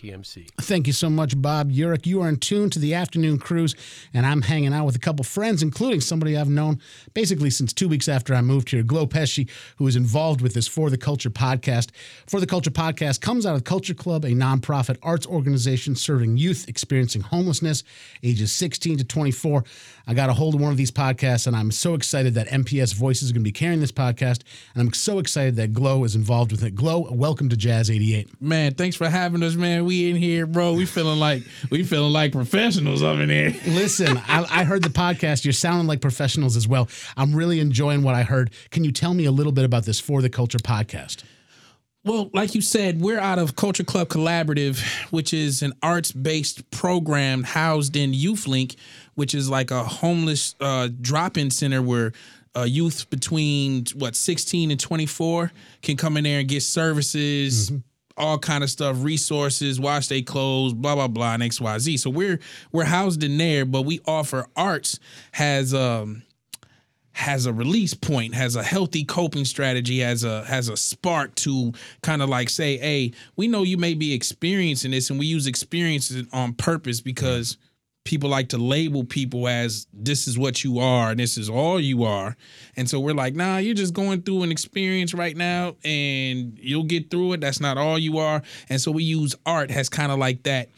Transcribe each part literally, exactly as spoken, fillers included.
T M C. Thank you so much, Bob Yurick. You are in tune to the afternoon cruise, and I'm hanging out with a couple friends, including somebody I've known basically since two weeks after I moved here, Glo Pesci, who is involved with this For the Kulture podcast. For the Kulture podcast comes out of the Kulture Klub, a nonprofit arts organization serving youth experiencing homelessness, ages sixteen to twenty-four. I got a hold of one of these podcasts, and I'm so excited that M P S Voices is going to be carrying this podcast, and I'm so excited that Glo is involved with it. Glo, welcome to Jazz eighty-eight. Man, thanks for having us, man. We in here, bro. We feeling like we feeling like professionals up in here. Listen, I, I heard the podcast. You're sounding like professionals as well. I'm really enjoying what I heard. Can you tell me a little bit about this For the Kulture podcast? Well, like you said, we're out of Kulture Klub Collaborative, which is an arts-based program housed in Youth Link, which is like a homeless uh, drop-in center where uh, youth between, what, sixteen and twenty-four can come in there and get services, mm-hmm. all kind of stuff, resources, wash their clothes, blah, blah, blah, and X, Y, Z. So we're we're housed in there, but we offer arts has... um. has a release point, has a healthy coping strategy, has a has a spark to kind of like say, hey, we know you may be experiencing this, and we use experiences on purpose because people like to label people as this is what you are and this is all you are. And so we're like, nah, you're just going through an experience right now and you'll get through it. That's not all you are. And so we use art as kind of like that,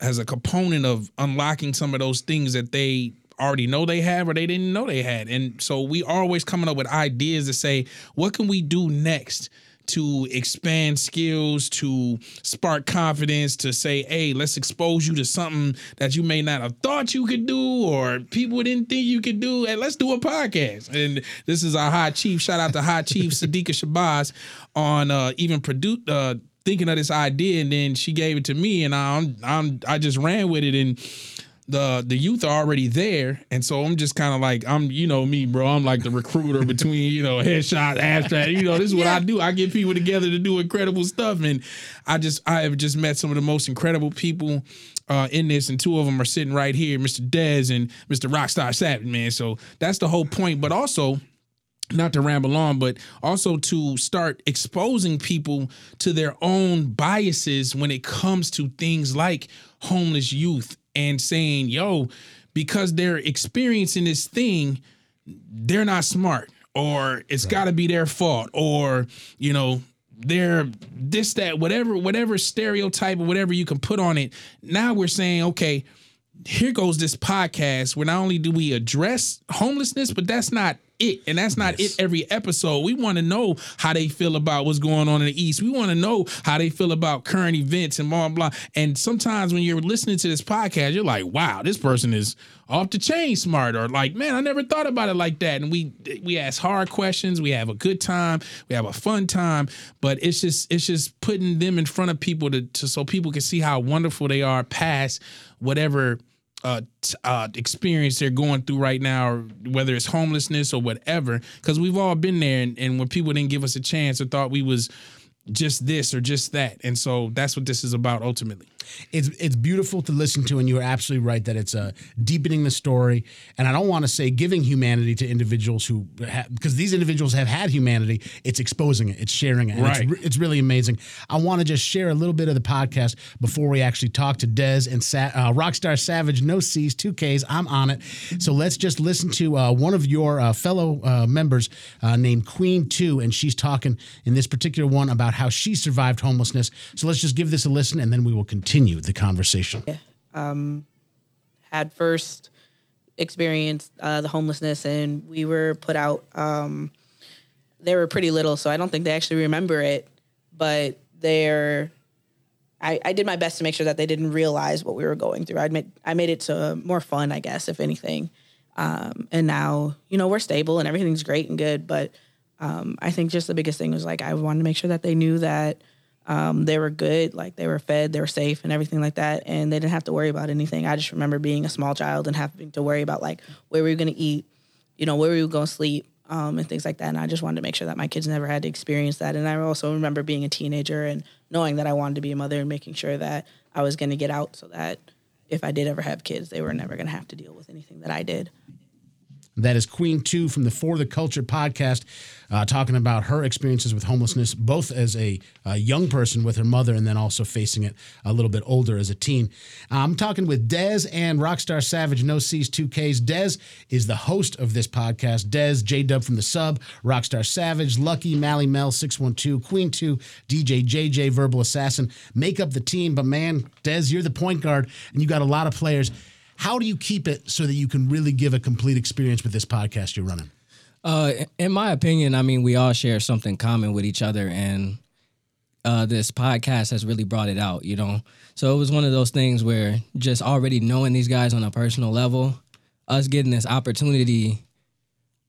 as a component of unlocking some of those things that they already know they have or they didn't know they had. And so we always coming up with ideas to say, what can we do next to expand skills, to spark confidence, to say, hey, let's expose you to something that you may not have thought you could do or people didn't think you could do. And let's do a podcast. And this is our high chief. Shout out to high chief Sadiqa Shabazz on uh, even produce, uh, thinking of this idea. And then she gave it to me and I'm, I'm, I just ran with it. And The the youth are already there, and so I'm just kind of like, I'm, you know me, bro. I'm like the recruiter between, you know, headshots, abstract. You know, this is what yeah. I do. I get people together to do incredible stuff, and I just I have just met some of the most incredible people uh, in this, and two of them are sitting right here, Mister Dez and Mister Rokkstar Sapp, man. So that's the whole point. But also, not to ramble on, but also to start exposing people to their own biases when it comes to things like homeless youth and saying, yo, because they're experiencing this thing, they're not smart, or it's right. got to be their fault, or, you know, they're this, that, whatever, whatever stereotype or whatever you can put on it. Now we're saying, okay, here goes this podcast where not only do we address homelessness, but that's not it. And that's not yes. it every episode. We want to know how they feel about what's going on in the East. We want to know how they feel about current events and blah, blah. And sometimes when you're listening to this podcast, you're like, wow, this person is off the chain smart, or like, man, I never thought about it like that. And we we ask hard questions. We have a good time. We have a fun time. But it's just it's just putting them in front of people to, to so people can see how wonderful they are past whatever Uh, t- uh, experience they're going through right now, or whether it's homelessness or whatever, because we've all been there, and, and when people didn't give us a chance or thought we was just this or just that. And so that's what this is about ultimately. It's it's beautiful to listen to, and you are absolutely right that it's uh, deepening the story. And I don't want to say giving humanity to individuals who have, because these individuals have had humanity. It's exposing it. It's sharing it. And right. It's, re- it's really amazing. I want to just share a little bit of the podcast before we actually talk to Dez and Sa- uh, Rokkstar Savage. No C's, two K's. I'm on it. So let's just listen to uh, one of your uh, fellow uh, members uh, named Queen Two, and she's talking in this particular one about how she survived homelessness. So let's just give this a listen, and then we will continue the conversation. Um, had first experienced uh, the homelessness, and we were put out. Um, they were pretty little, so I don't think they actually remember it. But they're, I, I did my best to make sure that they didn't realize what we were going through. I made I made it to more fun, I guess, if anything. Um, and now, you know, we're stable and everything's great and good. But um, I think just the biggest thing was like I wanted to make sure that they knew that. Um, they were good, like they were fed, they were safe and everything like that. And they didn't have to worry about anything. I just remember being a small child and having to worry about like where we were going to eat, you know, where we were going to sleep um, and things like that. And I just wanted to make sure that my kids never had to experience that. And I also remember being a teenager and knowing that I wanted to be a mother and making sure that I was going to get out so that if I did ever have kids, they were never going to have to deal with anything that I did. That is Queen Two from the For the Kulture podcast, uh, talking about her experiences with homelessness, both as a, a young person with her mother and then also facing it a little bit older as a teen. Uh, I'm talking with Dez and Rokkstar Savage, no C's, two K's. Dez is the host of this podcast. Dez, J-Dub from the Sub, Rokkstar Savage, Lucky, Mally Mel, six one two, Queen Two, D J J J, Verbal Assassin, make up the team. But man, Dez, you're the point guard and you got a lot of players. How do you keep it so that you can really give a complete experience with this podcast you're running? Uh, in my opinion, I mean, we all share something common with each other, and uh, this podcast has really brought it out, you know? So it was one of those things where just already knowing these guys on a personal level, us getting this opportunity,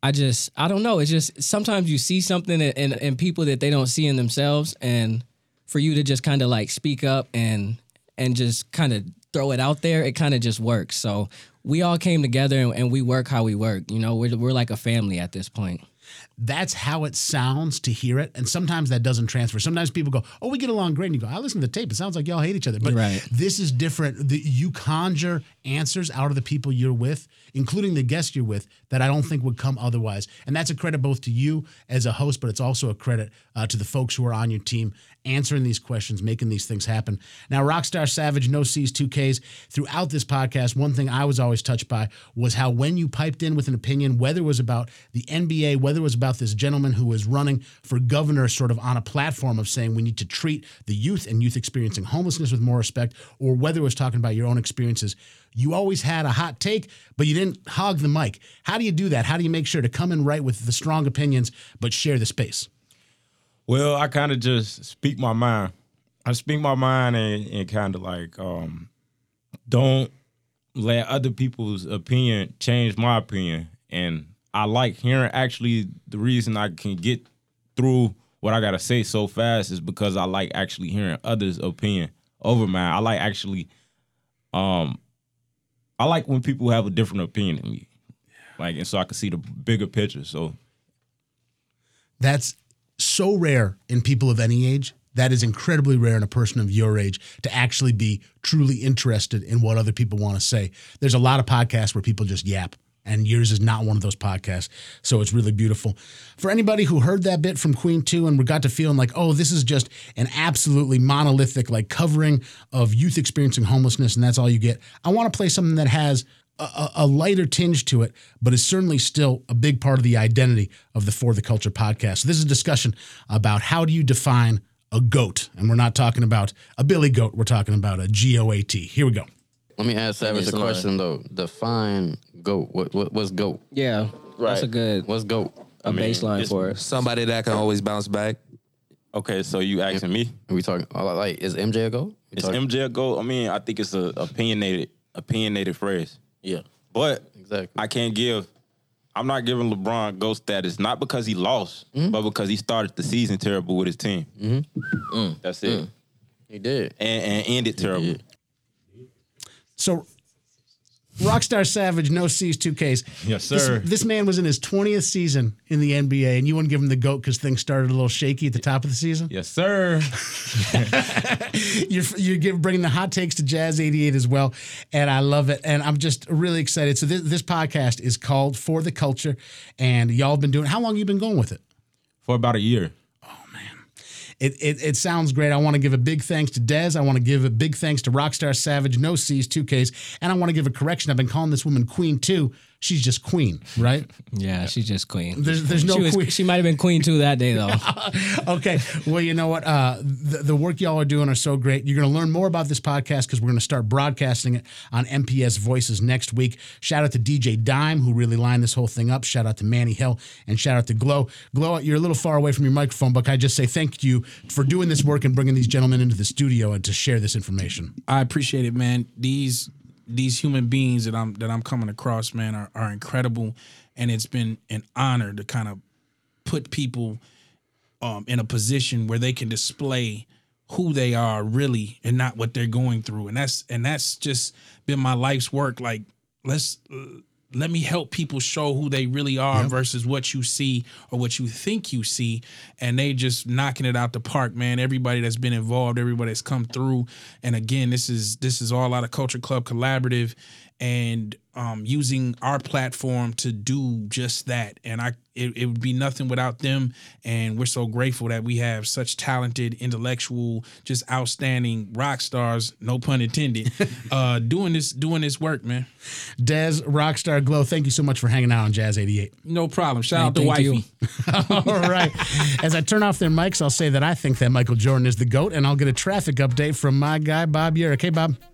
I just, I don't know. It's just sometimes you see something in, in, in people that they don't see in themselves, and for you to just kind of like speak up and and just kind of throw it out there, it kind of just works. So we all came together and, and we work how we work. You know, we're we're like a family at this point. That's how it sounds to hear it. And sometimes that doesn't transfer. Sometimes people go, oh, we get along great. And you go, I listen to the tape. It sounds like y'all hate each other. But right. This is different. The, you conjure answers out of the people you're with, including the guests you're with, that I don't think would come otherwise. And that's a credit both to you as a host, but it's also a credit uh, to the folks who are on your team answering these questions, making these things happen. Now, Rokkstar Savage, no C's, two K's. Throughout this podcast, one thing I was always touched by was how when you piped in with an opinion, whether it was about the N B A, whether it was about this gentleman who was running for governor sort of on a platform of saying we need to treat the youth and youth experiencing homelessness with more respect, or whether it was talking about your own experiences, you always had a hot take, but you didn't hog the mic. How do you do that? How do you make sure to come in right with the strong opinions, but share the space? Well, I kind of just speak my mind. I speak my mind and, and kind of like um, don't let other people's opinion change my opinion. And I like hearing, actually, the reason I can get through what I got to say so fast is because I like actually hearing others' opinion over mine. I like actually, um, I like when people have a different opinion than me. Like, and so I can see the bigger picture. So that's so rare in people of any age. That is incredibly rare in a person of your age to actually be truly interested in what other people want to say. There's a lot of podcasts where people just yap. And yours is not one of those podcasts, so it's really beautiful. For anybody who heard that bit from Queen Two and we got to feeling like, oh, this is just an absolutely monolithic like covering of youth experiencing homelessness, and that's all you get, I want to play something that has a, a lighter tinge to it, but is certainly still a big part of the identity of the For the Kulture podcast. So this is a discussion about how do you define a GOAT, and we're not talking about a Billy Goat, we're talking about a G O A T. Here we go. Let me ask Savage a question, though. Define GOAT. What, what What's GOAT? Yeah, right. That's a good... What's GOAT? A I mean, baseline for us. Somebody that can always bounce back. Okay, so you asking me? Are we talking... Like, is M J a GOAT? Is M J a GOAT? I mean, I think it's an opinionated opinionated phrase. Yeah. But exactly. I can't give... I'm not giving LeBron GOAT status, not because he lost, mm-hmm. but because he started the season terrible with his team. Mm-hmm. Mm. That's it. Mm. He did. And, and ended terrible. So, Rokkstar Savage, no C's, two K's. Yes, sir. This, this man was in his twentieth season in the N B A, and you wouldn't give him the GOAT because things started a little shaky at the top of the season? Yes, sir. you're you're give, bringing the hot takes to Jazz eighty-eight as well, and I love it, and I'm just really excited. So, this, this podcast is called For the Kulture, and y'all have been doing how long have you been going with it? For about a year. It, it it sounds great. I want to give a big thanks to Dez. I want to give a big thanks to Rokkstar Savage, no C's, two K's. And I want to give a correction. I've been calling this woman Queen Two. She's just Queen, right? Yeah, she's just Queen. There's there's no she was, Queen. She might have been Queen Two that day, though. Okay. Well, you know what? Uh, the, the work y'all are doing are so great. You're going to learn more about this podcast because we're going to start broadcasting it on M P S Voices next week. Shout out to D J Dime, who really lined this whole thing up. Shout out to Manny Hill. And shout out to Glo. Glo, you're a little far away from your microphone, but I just say thank you for doing this work and bringing these gentlemen into the studio and to share this information. I appreciate it, man. These... These human beings that I'm that I'm coming across, man, are, are incredible, and it's been an honor to kind of put people um, in a position where they can display who they are really and not what they're going through, and that's and that's just been my life's work. Like, let's uh, let me help people show who they really are yep. versus what you see or what you think you see, and they just knocking it out the park, man. Everybody that's been involved, everybody that's come through, and again, this is this is all out of Kulture Klub Collaborative, and um, using our platform to do just that. And I, it, it would be nothing without them. And we're so grateful that we have such talented, intellectual, just outstanding rock stars, no pun intended, uh, doing this doing this work, man. Daz, Rokkstar, Glo, thank you so much for hanging out on Jazz eighty-eight. No problem. Shout thank, out to Wifey. All right. As I turn off their mics, I'll say that I think that Michael Jordan is the GOAT, and I'll get a traffic update from my guy, Bob Yurick. Hey, Bob.